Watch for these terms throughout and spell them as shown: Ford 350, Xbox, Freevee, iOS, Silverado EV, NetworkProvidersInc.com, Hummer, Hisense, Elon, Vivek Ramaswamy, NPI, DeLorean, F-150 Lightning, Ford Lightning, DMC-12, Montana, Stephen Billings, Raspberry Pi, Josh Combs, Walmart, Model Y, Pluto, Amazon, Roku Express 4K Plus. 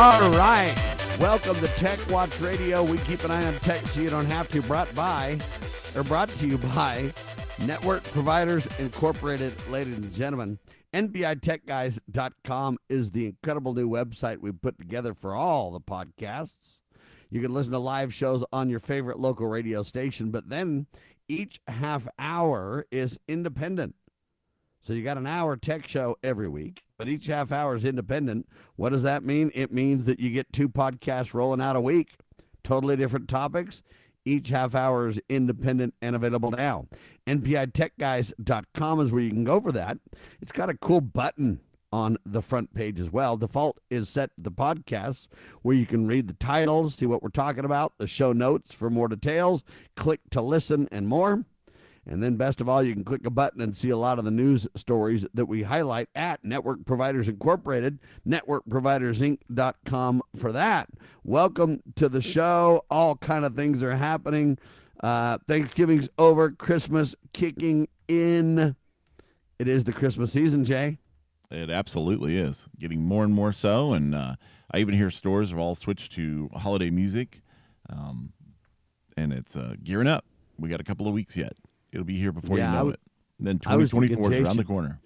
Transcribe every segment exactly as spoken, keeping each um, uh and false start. All right. Welcome to Tech Watch Radio. We keep an eye on tech so you don't have to. Brought by, or brought to you by, Network Providers Incorporated, ladies and gentlemen. N B I Tech Guys dot com is the incredible new website we put together for all the podcasts. You can listen to live shows on your favorite local radio station, but then each half hour is independent. So you got an hour tech show every week, but each half hour is independent. What does that mean? It means that you get two podcasts rolling out a week, totally different topics. Each half hour is independent and available now. N P I Tech Guys dot com is where you can go for that. It's got a cool button on the front page as well. Default is set to the podcasts, where you can read the titles, see what we're talking about, the show notes for more details, click to listen and more. And then best of all, you can click a button and see a lot of the news stories that we highlight at Network Providers Incorporated, Network Providers Inc dot com for that. Welcome to the show. All kind of things are happening. Uh, Thanksgiving's over. Christmas kicking in. It is the Christmas season, Jay. It absolutely is. Getting more and more so. And uh, I even hear stores have all switched to holiday music. Um, and it's uh, gearing up. We got a couple of weeks yet. It'll be here before yeah, you know would, it. And then twenty twenty-four is around should, the corner.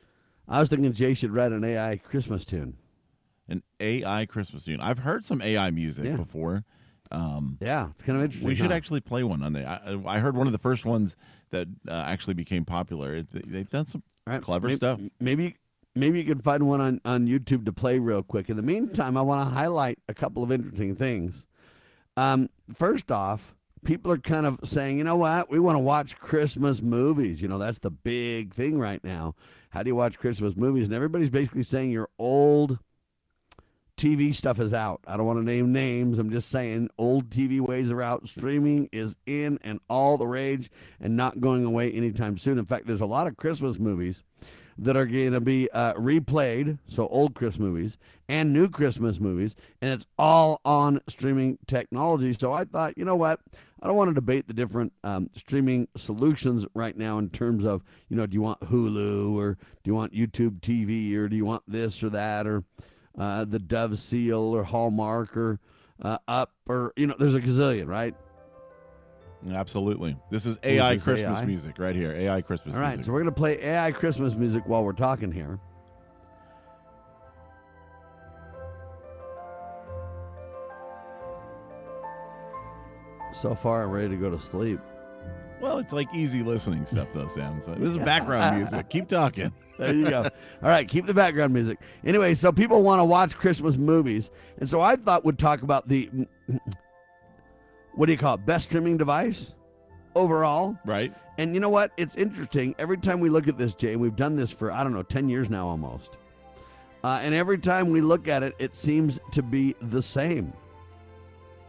I was thinking Jay should write an A I Christmas tune. An A I Christmas tune. I've heard some A I music yeah. before. Um, yeah, it's kind of interesting. We huh? should actually play one on there. I, I heard one of the first ones that uh, actually became popular. It, they've done some right, clever maybe, stuff. Maybe maybe you could find one on, on YouTube to play real quick. In the meantime, I want to highlight a couple of interesting things. Um, first off, people are kind of saying, you know what, we want to watch Christmas movies. You know, that's the big thing right now. How do you watch Christmas movies? And everybody's basically saying your old T V stuff is out. I don't want to name names. I'm just saying old T V ways are out. Streaming is in and all the rage and not going away anytime soon. In fact, there's a lot of Christmas movies that are going to be uh, replayed, so old Christmas movies and new Christmas movies, and it's all on streaming technology. So I thought, you know what? I don't want to debate the different um, streaming solutions right now in terms of, you know, do you want Hulu or do you want YouTube T V or do you want this or that or uh, the Dove Seal or Hallmark or uh, Up or, you know, there's a gazillion, right? Absolutely. This is A I this is Christmas A I. music right here. A I Christmas music. All right, music. So we're going to play A I Christmas music while we're talking here. So far, I'm ready to go to sleep. Well, it's like easy listening stuff, though, Sam. So this is background music. Keep talking. There you go. All right, keep the background music. Anyway, so people want to watch Christmas movies, and so I thought we'd talk about the... what do you call it? Best streaming device overall. Right. And you know what? It's interesting. Every time we look at this, Jay, we've done this for, I don't know, ten years now almost. Uh, and every time we look at it, it seems to be the same.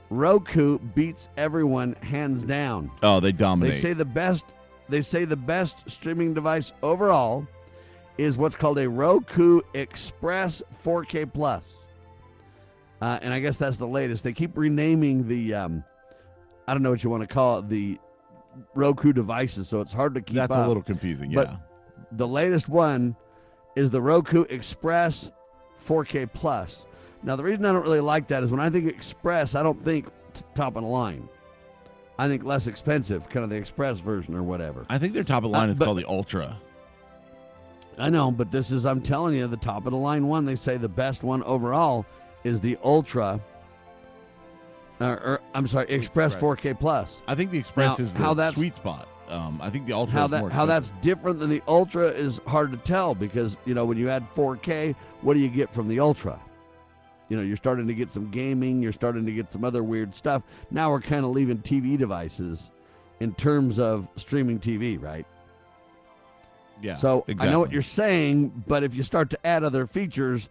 Roku beats everyone hands down. Oh, they dominate. They say the best, they say the best streaming device overall is what's called a Roku Express four K Plus. Uh, and I guess that's the latest. They keep renaming the... Um, I don't know what you want to call it, the Roku devices, so it's hard to keep That's up. a little confusing, yeah. But the latest one is the Roku Express four K Plus. Now, the reason I don't really like that is when I think Express, I don't think top of the line. I think less expensive, kind of the Express version or whatever. I think their top of the line uh, is but, called the Ultra. I know, but this is, I'm telling you, the top of the line one, they say the best one overall is the Ultra. Uh, or, I'm sorry, Express, Express four K Plus. I think the Express now, is the sweet spot. Um, I think the Ultra how is that, more How expensive. That's different than the Ultra is hard to tell because, you know, when you add four K, what do you get from the Ultra? You know, you're starting to get some gaming. You're starting to get some other weird stuff. Now we're kind of leaving T V devices in terms of streaming T V, right? Yeah, So exactly. I know what you're saying, but if you start to add other features...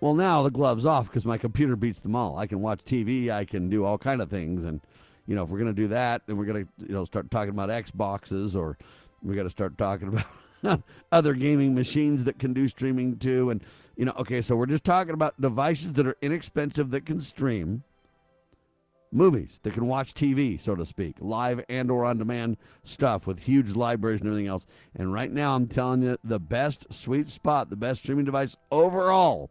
Well, now the glove's off because my computer beats them all. I can watch T V. I can do all kind of things. And, you know, if we're going to do that, then we're going to, you know, start talking about Xboxes or we got to start talking about other gaming machines that can do streaming too. And, you know, okay, so we're just talking about devices that are inexpensive that can stream movies, that can watch T V, so to speak, live and or on-demand stuff with huge libraries and everything else. And right now I'm telling you the best sweet spot, the best streaming device overall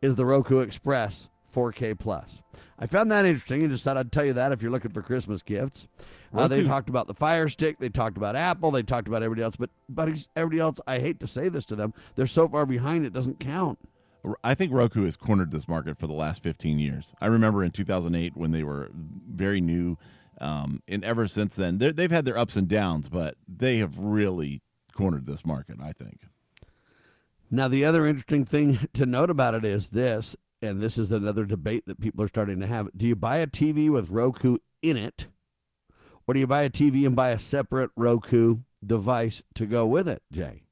is the Roku Express four K Plus. I found that interesting and just thought I'd tell you that if you're looking for Christmas gifts. Uh, they talked about the Fire Stick. They talked about Apple. They talked about everybody else. But, but everybody else, I hate to say this to them, they're so far behind it doesn't count. I think Roku has cornered this market for the last fifteen years. I remember in two thousand eight when they were very new, um, and ever since then, they've had their ups and downs, but they have really cornered this market, I think. Now, the other interesting thing to note about it is this, and this is another debate that people are starting to have. Do you buy a T V with Roku in it, or do you buy a T V and buy a separate Roku device to go with it, Jay?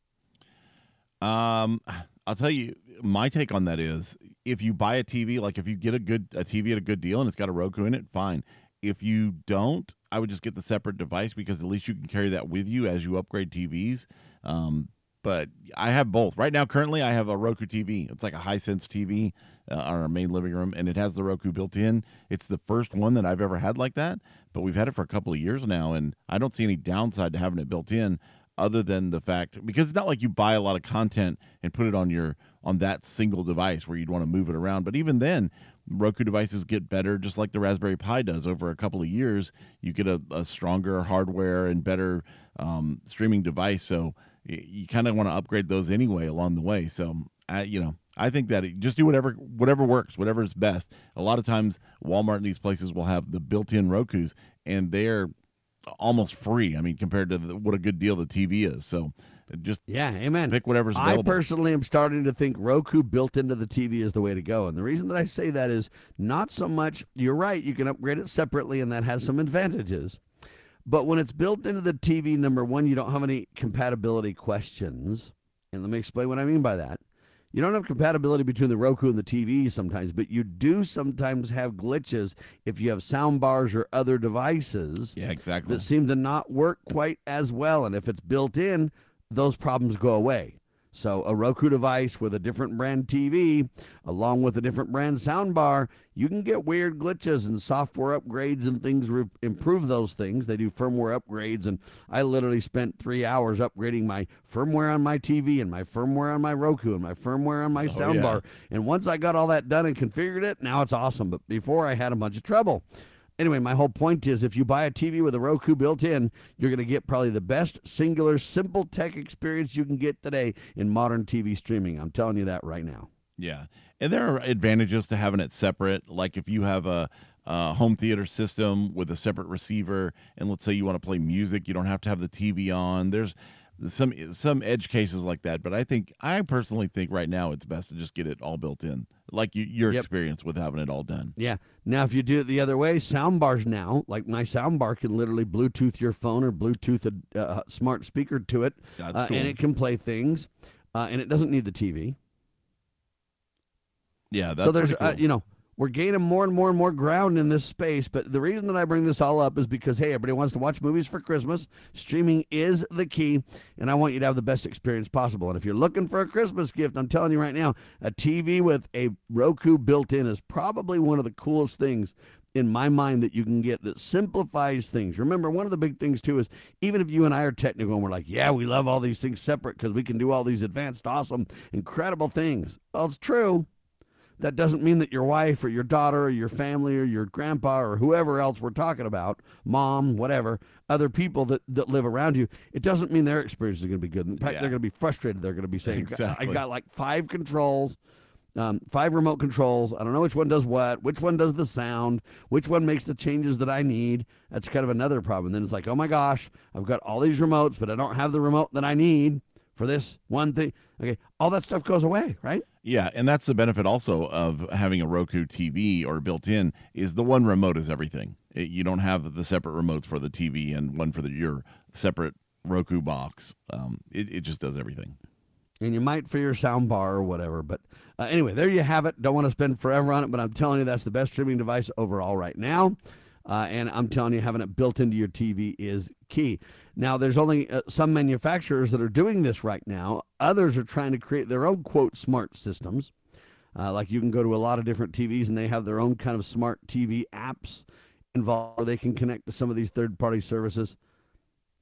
Um, I'll tell you, my take on that is if you buy a T V, like if you get a good a T V at a good deal and it's got a Roku in it, fine. If you don't, I would just get the separate device because at least you can carry that with you as you upgrade T Vs. Um, but I have both. Right now, currently, I have a Roku T V. It's like a Hisense T V uh, on our main living room, and it has the Roku built in. It's the first one that I've ever had like that, but we've had it for a couple of years now, and I don't see any downside to having it built in other than the fact, because it's not like you buy a lot of content and put it on your on that single device where you'd want to move it around. But even then, Roku devices get better, just like the Raspberry Pi does over a couple of years. You get a, a stronger hardware and better um, streaming device, so you kind of want to upgrade those anyway along the way. So, I, you know, I think that it, just do whatever whatever works, whatever is best. A lot of times, Walmart and these places will have the built-in Rokus, and they're almost free, I mean, compared to the, what a good deal the T V is. So just yeah, amen. Pick whatever's available. I personally am starting to think Roku built into the T V is the way to go. And the reason that I say that is not so much, you're right, you can upgrade it separately, and that has some advantages. But when it's built into the T V, number one, you don't have any compatibility questions. And let me explain what I mean by that. You don't have compatibility between the Roku and the T V sometimes, but you do sometimes have glitches if you have sound bars or other devices yeah, exactly. that seem to not work quite as well. And if it's built in, those problems go away. So a Roku device with a different brand T V, along with a different brand soundbar, you can get weird glitches and software upgrades and things re- improve those things. They do firmware upgrades, and I literally spent three hours upgrading my firmware on my T V and my firmware on my Roku and my firmware on my oh, soundbar. Yeah. And once I got all that done and configured it, now it's awesome. But before, I had a bunch of trouble. Anyway, my whole point is if you buy a T V with a Roku built in, you're going to get probably the best singular, simple tech experience you can get today in modern T V streaming. I'm telling you that right now. Yeah. And there are advantages to having it separate. Like if you have a, a home theater system with a separate receiver, and let's say you want to play music, you don't have to have the T V on. There's some some edge cases like that. But I think, I personally think right now it's best to just get it all built in. Like you, your yep. experience with having it all done. Yeah. Now, if you do it the other way, soundbars now, like my soundbar can literally Bluetooth your phone or Bluetooth a uh, smart speaker to it, uh, cool. and it can play things, uh, and it doesn't need the T V. Yeah, that's so there's, cool. uh, you know, we're gaining more and more and more ground in this space, but the reason that I bring this all up is because, hey, everybody wants to watch movies for Christmas. Streaming is the key, and I want you to have the best experience possible. And if you're looking for a Christmas gift, I'm telling you right now, a T V with a Roku built in is probably one of the coolest things in my mind that you can get that simplifies things. Remember, one of the big things too is even if you and I are technical and we're like, yeah, we love all these things separate because we can do all these advanced, awesome, incredible things. Well, it's true. That doesn't mean that your wife or your daughter or your family or your grandpa or whoever else we're talking about, mom, whatever, other people that, that live around you, it doesn't mean their experience is going to be good. In fact, yeah. they're going to be frustrated. They're going to be saying, exactly. I got like five controls, um, five remote controls. I don't know which one does what, which one does the sound, which one makes the changes that I need. That's kind of another problem. Then it's like, oh, my gosh, I've got all these remotes, but I don't have the remote that I need for this one thing. Okay, all that stuff goes away, right? Yeah, and that's the benefit also of having a Roku T V or built-in is the one remote is everything. It, you don't have the separate remotes for the T V and one for the, your separate Roku box. Um, it, it just does everything. And you might for your sound bar or whatever. But uh, anyway, there you have it. Don't want to spend forever on it, but I'm telling you that's the best streaming device overall right now. Uh, and I'm telling you, having it built into your T V is key. Now, there's only uh, some manufacturers that are doing this right now. Others are trying to create their own, quote, smart systems. Uh, like you can go to a lot of different T Vs, and they have their own kind of smart T V apps involved where they can connect to some of these third-party services.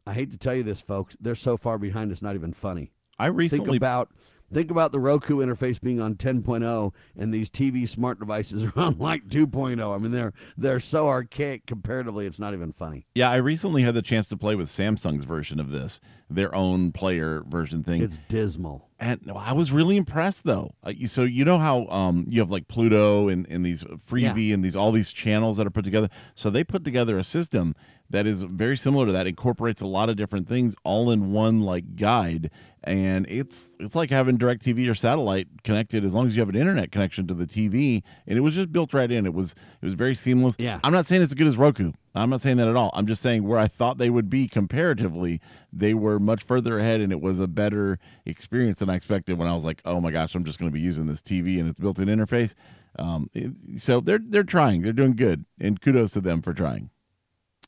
I hate to tell you this, folks. They're so far behind, it's not even funny. I recently... Think about Think about the Roku interface being on ten point oh and these T V smart devices are on like two point oh. I mean, they're they're so archaic comparatively, it's not even funny. Yeah, I recently had the chance to play with Samsung's version of this, their own player version thing. It's dismal. And I was really impressed, though. Uh, you, so you know how um, you have like Pluto and, and these Freevee yeah. and these all these channels that are put together? So they put together a system that is very similar to that, incorporates a lot of different things all in one like guide. And it's it's like having DirecTV or satellite connected as long as you have an internet connection to the T V. And it was just built right in. It was it was very seamless. Yeah. I'm not saying it's as good as Roku. I'm not saying that at all. I'm just saying where I thought they would be comparatively, they were much further ahead, and it was a better experience than I expected when I was like, oh my gosh, I'm just going to be using this T V and its built-in interface. Um, it, so they're they're trying. They're doing good. And kudos to them for trying.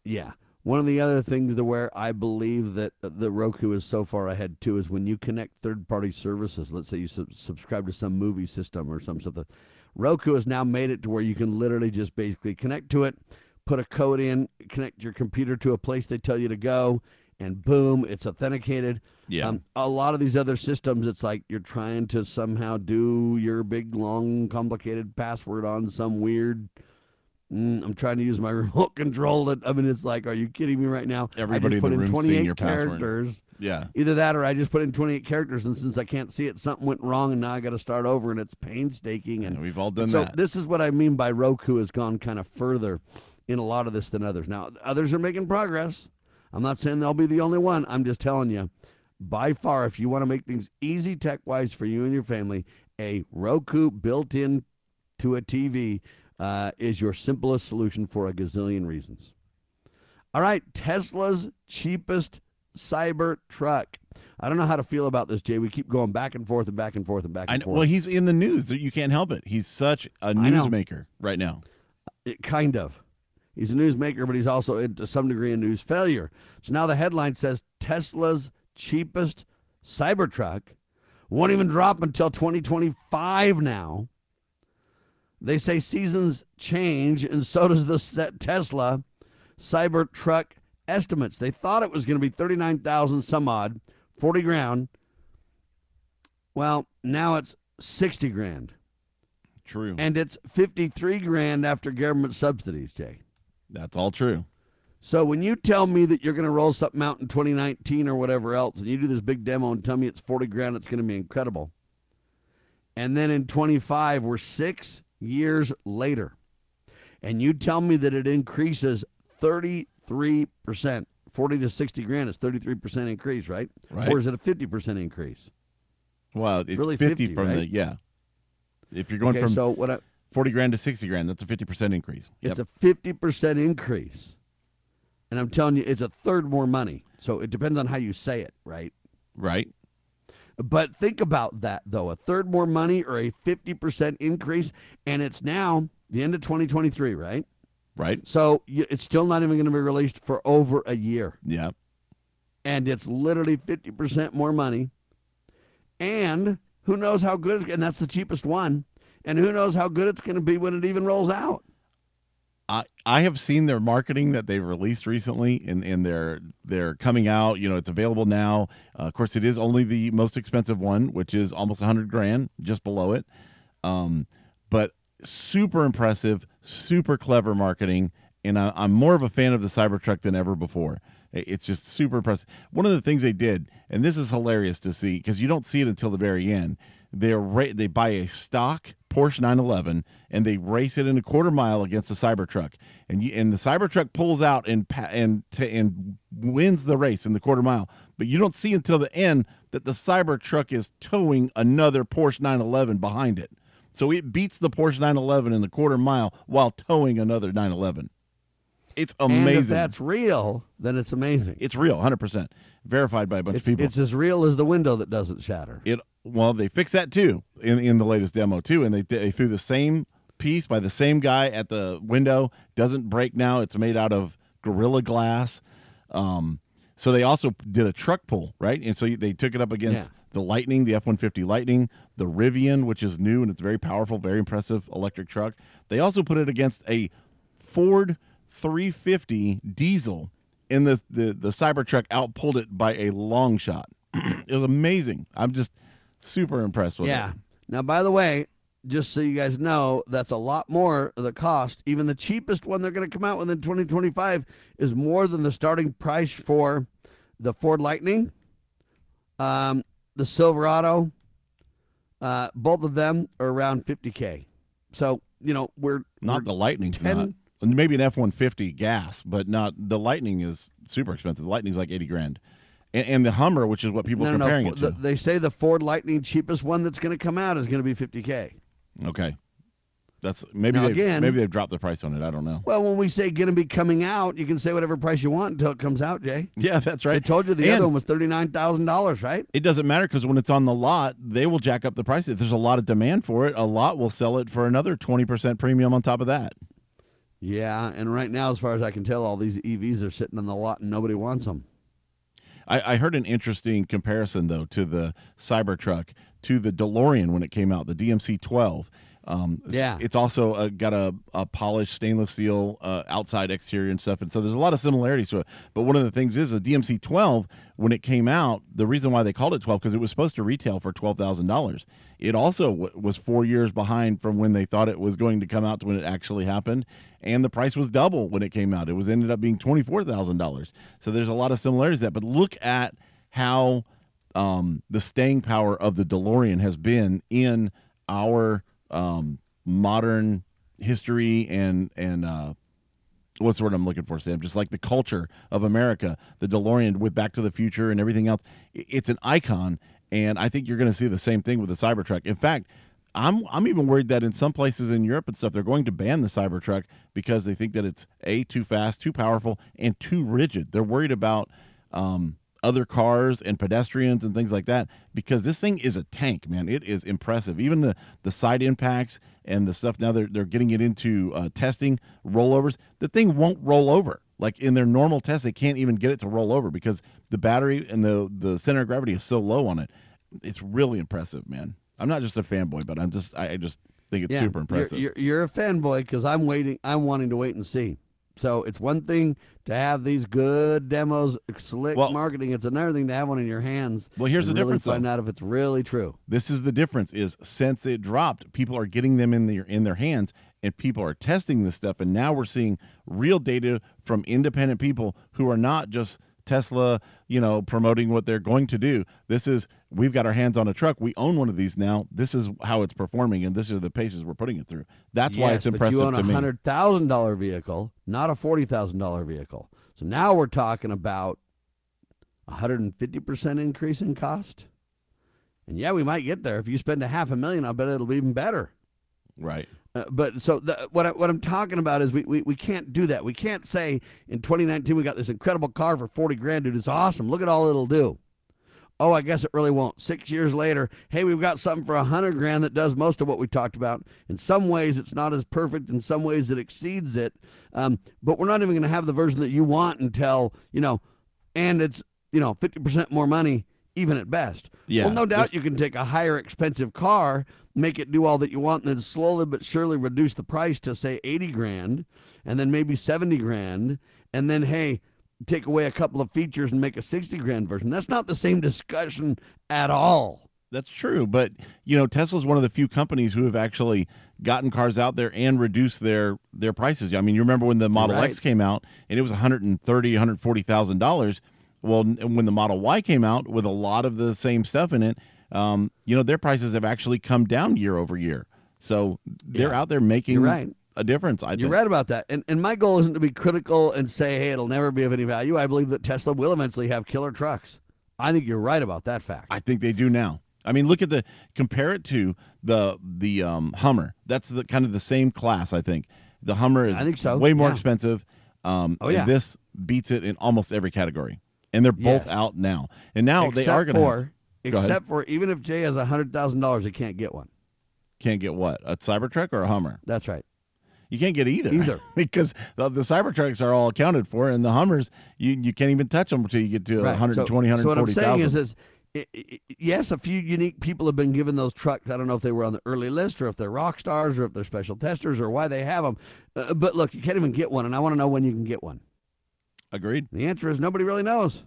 Yeah. One of the other things to where I believe that the Roku is so far ahead, too, is when you connect third-party services. Let's say you sub- subscribe to some movie system or some something. Roku has now made it to where you can literally just basically connect to it, put a code in, connect your computer to a place they tell you to go, and boom, it's authenticated. Yeah. Um, a lot of these other systems, it's like you're trying to somehow do your big, long, complicated password on some weird... Mm, I'm trying to use my remote control. To, I mean, it's like, are you kidding me right now? Everybody I just put in, the in twenty-eight characters. Yeah. Either that or I just put in twenty-eight characters, and since I can't see it, something went wrong, and now I got to start over, and it's painstaking. And yeah, we've all done so that. So this is what I mean by Roku has gone kind of further in a lot of this than others. Now, others are making progress. I'm not saying they'll be the only one. I'm just telling you, by far, if you want to make things easy tech-wise for you and your family, a Roku built in to a T V Uh, is your simplest solution for a gazillion reasons. All right, Tesla's cheapest Cybertruck. I don't know how to feel about this, Jay. We keep going back and forth and back and forth and back and I know, forth. Well, he's in the news. You can't help it. He's such a newsmaker right now. It, kind of. He's a newsmaker, but he's also, to some degree, a news failure. So now the headline says, Tesla's cheapest Cybertruck won't even drop until twenty twenty-five now. They say seasons change, and so does the Tesla Cybertruck estimates. They thought it was going to be thirty-nine thousand some odd, forty grand. Well, now it's sixty grand. True. And it's fifty-three grand after government subsidies, Jay. That's all true. So when you tell me that you're going to roll something out in twenty nineteen or whatever else, and you do this big demo and tell me it's forty grand, it's going to be incredible. And then in twenty-five, we're six years later, and you tell me that it increases thirty-three percent. forty to sixty grand is thirty-three percent increase, right? Right. Or is it a fifty percent increase? Well, it's, it's really fifty, fifty from right? the, yeah. If you're going okay, from so what I, forty grand to sixty grand, that's a fifty percent increase. Yep. It's a fifty percent increase. And I'm telling you, it's a third more money. So it depends on how you say it, right? Right. But think about that, though. A third more money or a fifty percent increase, and it's now the end of twenty twenty-three, right? Right. So it's still not even going to be released for over a year. Yeah. And it's literally fifty percent more money. And who knows how good it's going to be, and that's the cheapest one. And who knows how good it's going to be when it even rolls out. I, I have seen their marketing that they've released recently, and, and they're, they're coming out. You know, it's available now. Uh, of course, it is only the most expensive one, which is almost one hundred grand, just below it. Um, but super impressive, super clever marketing, and I, I'm more of a fan of the Cybertruck than ever before. It's just super impressive. One of the things they did, and this is hilarious to see because you don't see it until the very end, they're ra- they buy a stock Porsche nine eleven, and they race it in a quarter mile against the Cybertruck, and you, and the Cybertruck pulls out and pa- and t- and wins the race in the quarter mile. But you don't see until the end that the Cybertruck is towing another Porsche nine eleven behind it, so it beats the Porsche nine eleven in the quarter mile while towing another nine eleven. It's amazing. And if that's real, then it's amazing. It's real, one hundred percent, verified by a bunch it's, of people. It's as real as the window that doesn't shatter. It. Well, they fixed that, too, in, in the latest demo, too. And they, they threw the same piece by the same guy at the window. Doesn't break now. It's made out of Gorilla Glass. Um, so they also did a truck pull, right? And so they took it up against yeah. the Lightning, the F one fifty Lightning, the Rivian, which is new, and it's very powerful, very impressive electric truck. They also put it against a Ford three fifty diesel, and the, the, the Cybertruck outpulled it by a long shot. It was amazing. I'm just... Super impressed with yeah. it. Yeah. Now, by the way, just so you guys know, that's a lot more of the cost. Even the cheapest one they're going to come out with in twenty twenty-five is more than the starting price for the Ford Lightning, um, the Silverado. Uh, both of them are around fifty K. So, you know, we're... Not we're the Lightning's ten, not. Maybe an F one fifty gas, but not... The Lightning is super expensive. The Lightning's like eighty grand. And, and the Hummer, which is what people no, are comparing no, it the, to. They say the Ford Lightning cheapest one that's going to come out is going to be fifty K. Okay. That's maybe now, they've, again, maybe they've dropped the price on it. I don't know. Well, when we say going to be coming out, you can say whatever price you want until it comes out, Jay. Yeah, that's right. I told you the and other one was thirty-nine thousand dollars, right? It doesn't matter because when it's on the lot, they will jack up the price. If there's a lot of demand for it, a lot will sell it for another twenty percent premium on top of that. Yeah, and right now, as far as I can tell, all these E Vs are sitting on the lot and nobody wants them. I, I heard an interesting comparison, though, to the Cybertruck, to the DeLorean when it came out, the D M C twelve. Um, yeah. It's also uh, got a, a polished stainless steel uh, outside exterior and stuff. And so there's a lot of similarities to it. But one of the things is the D M C twelve, when it came out, the reason why they called it twelve, because it was supposed to retail for twelve thousand dollars. It also w was four years behind from when they thought it was going to come out to when it actually happened. And the price was double when it came out. It was ended up being twenty-four thousand dollars. So there's a lot of similarities to that. But look at how um, the staying power of the DeLorean has been in our... Um, modern history and and uh, what's the word I'm looking for, Sam? Just like the culture of America, the DeLorean with Back to the Future and everything else. It's an icon, and I think you're going to see the same thing with the Cybertruck. In fact, I'm I'm even worried that in some places in Europe and stuff, they're going to ban the Cybertruck because they think that it's a too fast, too powerful, and too rigid. They're worried about um, other cars and pedestrians and things like that, because this thing is a tank, man. It is impressive. Even the, the side impacts and the stuff now they're, they're getting it into uh, testing, rollovers. The thing won't roll over. Like in their normal test, they can't even get it to roll over because the battery and the, the center of gravity is so low on it. It's really impressive, man. I'm not just a fanboy, but I'm just, I, I just think it's yeah, super impressive. You're, you're, you're a fanboy because I'm waiting. I'm wanting to wait and see. So it's one thing to have these good demos, slick well, marketing. It's another thing to have one in your hands. Well, here's the really difference. Find though. out if it's really true. This is the difference: is since it dropped, people are getting them in their in their hands, and people are testing this stuff. And now we're seeing real data from independent people who are not just Tesla, you know, promoting what they're going to do. This is we've got our hands on a truck. We own one of these now. This is how it's performing, and this are the paces we're putting it through. That's yes, why it's impressive to me. But you own a one hundred thousand dollar vehicle, not a forty thousand dollar vehicle. So now we're talking about one hundred fifty percent increase in cost. And yeah, we might get there. If you spend a half a million, I bet it'll be even better. Right. Uh, but so the, what, I, what I'm talking about is we, we, we can't do that. We can't say in twenty nineteen we got this incredible car for forty grand, dude. It's awesome. Look at all it'll do. Oh, I guess it really won't. Six years later, hey, we've got something for one hundred grand that does most of what we talked about. In some ways, it's not as perfect. In some ways, it exceeds it. Um, but we're not even going to have the version that you want until, you know, and it's, you know, fifty percent more money, even at best. Yeah, well, no doubt you can take a higher expensive car, make it do all that you want, and then slowly but surely reduce the price to, say, eighty grand, and then maybe seventy grand, and then, hey, take away a couple of features and make a sixty grand version. That's not the same discussion at all. That's true. But, you know, Tesla's one of the few companies who have actually gotten cars out there and reduced their, their prices. I mean, you remember when the Model right. X came out and it was one hundred thirty thousand, one hundred forty thousand dollars. Well, when the Model Y came out with a lot of the same stuff in it, um, you know, their prices have actually come down year over year. So they're yeah. out there making... You're right. A difference, I think. You're right about that. And and my goal isn't to be critical and say, hey, it'll never be of any value. I believe that Tesla will eventually have killer trucks. I think you're right about that fact. I think they do now. I mean, look at the, compare it to the the um, Hummer. That's the kind of the same class, I think. The Hummer is I think so. way more yeah. expensive. Um, oh, yeah. And this beats it in almost every category. And they're both yes. out now. And now except they are going to. Except for even if Jay has one hundred thousand dollars, he can't get one. Can't get what? A Cybertruck or a Hummer? That's right. You can't get either, either. because the, the Cybertrucks are all accounted for, and the Hummers, you, you can't even touch them until you get to right. one hundred twenty thousand, so, one hundred forty thousand. So what I'm saying is, is it, it, yes, a few unique people have been given those trucks. I don't know if they were on the early list or if they're rock stars or if they're special testers or why they have them. Uh, but, look, you can't even get one, and I want to know when you can get one. Agreed. The answer is nobody really knows.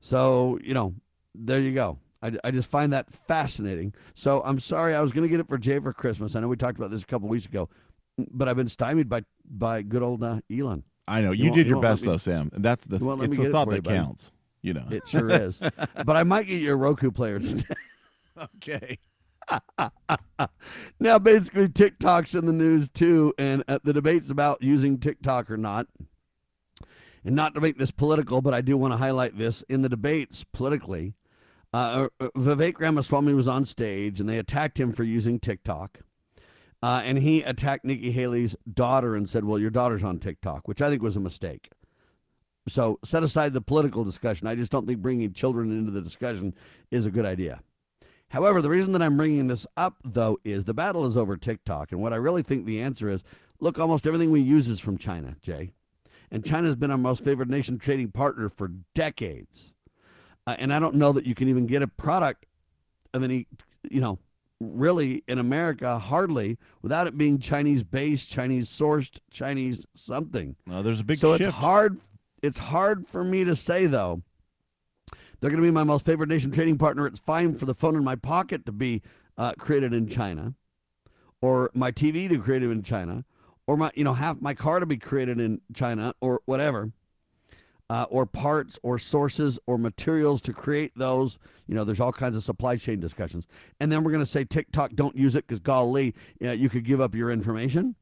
So, you know, there you go. I, I just find that fascinating. So I'm sorry, I was going to get it for Jay for Christmas. I know we talked about this a couple weeks ago, but I've been stymied by by good old uh, Elon. I know. You, you did your you best, me, though, Sam. That's the, it's the thought it that you, counts. You know. It sure is. But I might get your Roku player today. Okay. Now, basically, TikTok's in the news, too, and uh, the debate's about using TikTok or not. And not to make this political, but I do want to highlight this. In the debates, politically, uh, Vivek Ramaswamy was on stage, and they attacked him for using TikTok. Uh, and he attacked Nikki Haley's daughter and said, well, your daughter's on TikTok, which I think was a mistake. So set aside the political discussion. I just don't think bringing children into the discussion is a good idea. However, the reason that I'm bringing this up, though, is the battle is over TikTok. And what I really think the answer is, look, almost everything we use is from China, Jay. And China's been our most favored nation trading partner for decades. Uh, and I don't know that you can even get a product of any, you know, really in America, hardly, without it being Chinese-based, Chinese-sourced, Chinese something. Well, there's a big so shift. So it's hard, it's hard for me to say, though, they're going to be my most favored nation trading partner. It's fine for the phone in my pocket to be uh, created in China, or my T V to create it in China, or my, you know, half my car to be created in China, or whatever, uh, or parts or sources or materials to create those. You know, there's all kinds of supply chain discussions. And then we're going to say TikTok, don't use it because, golly, you know, you could give up your information.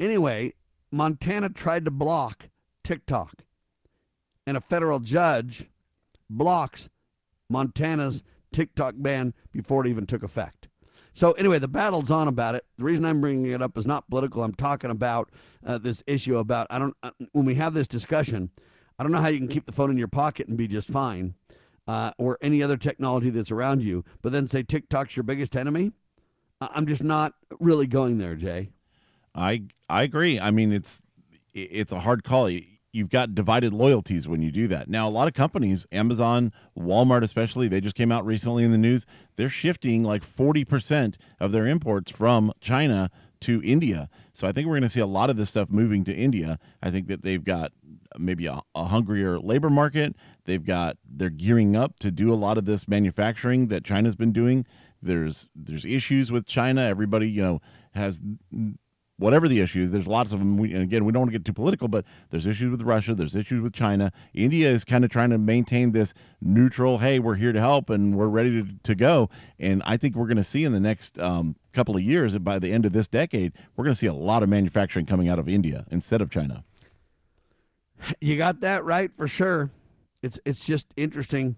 Anyway, Montana tried to block TikTok, and a federal judge blocks Montana's TikTok ban before it even took effect. So anyway, the battle's on about it. The reason I'm bringing it up is not political. I'm talking about uh, this issue about, I don't, uh, when we have this discussion, I don't know how you can keep the phone in your pocket and be just fine, uh, or any other technology that's around you, but then say TikTok's your biggest enemy. I- I'm just not really going there, Jay. I I agree. I mean, it's it's a hard call. You've got divided loyalties when you do that. Now, a lot of companies, Amazon, Walmart especially, they just came out recently in the news, they're shifting like forty percent of their imports from China to India. So I think we're going to see a lot of this stuff moving to India. I think that they've got maybe a, a hungrier labor market. They've got, they're gearing up to do a lot of this manufacturing that China's been doing. There's, there's issues with China. Everybody, you know, has... Whatever the issues, there's lots of them. We, and again, we don't want to get too political, but there's issues with Russia. There's issues with China. India is kind of trying to maintain this neutral, hey, we're here to help and we're ready to, to go. And I think we're going to see in the next um, couple of years, and by the end of this decade, we're going to see a lot of manufacturing coming out of India instead of China. You got that right for sure. It's it's just interesting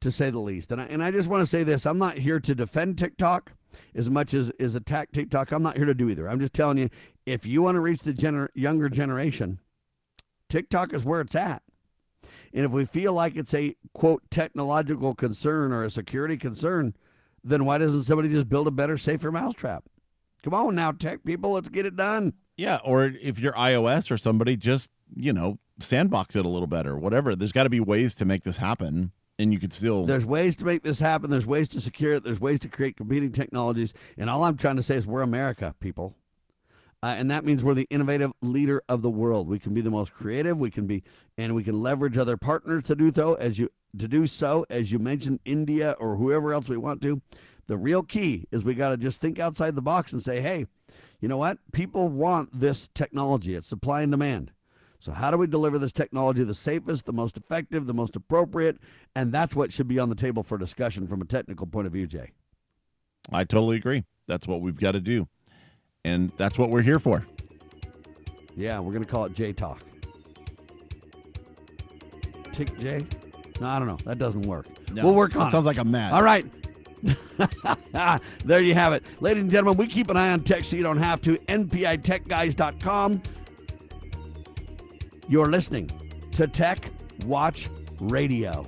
to say the least. And I, and I just want to say this. I'm not here to defend TikTok as much as is attack TikTok. I'm not here to do either. I'm just telling you, if you want to reach the gener- younger generation, TikTok is where it's at. And if we feel like it's a, quote, technological concern or a security concern, then why doesn't somebody just build a better, safer mousetrap? Come on now, tech people, let's get it done. Yeah, or if you're iOS or somebody, just, you know, sandbox it a little better, whatever. There's got to be ways to make this happen. And you could still. There's ways to make this happen. There's ways to secure it. There's ways to create competing technologies. And all I'm trying to say is we're America, people. Uh, and that means we're the innovative leader of the world. We can be the most creative. We can be, and we can leverage other partners to do so, as you to do so, as you mentioned, India or whoever else we want to. The real key is we got to just think outside the box and say, hey, you know what? People want this technology. It's supply and demand. So how do we deliver this technology the safest, the most effective, the most appropriate? And that's what should be on the table for discussion from a technical point of view, Jay. I totally agree. That's what we've got to do. And that's what we're here for. Yeah, we're going to call it J-Talk. Tick J? No, I don't know. That doesn't work. No, we'll work on it. Sounds like I'm mad. All right. There you have it. Ladies and gentlemen, we keep an eye on tech so you don't have to. N B I Tech Guys dot com. You're listening to Tech Watch Radio.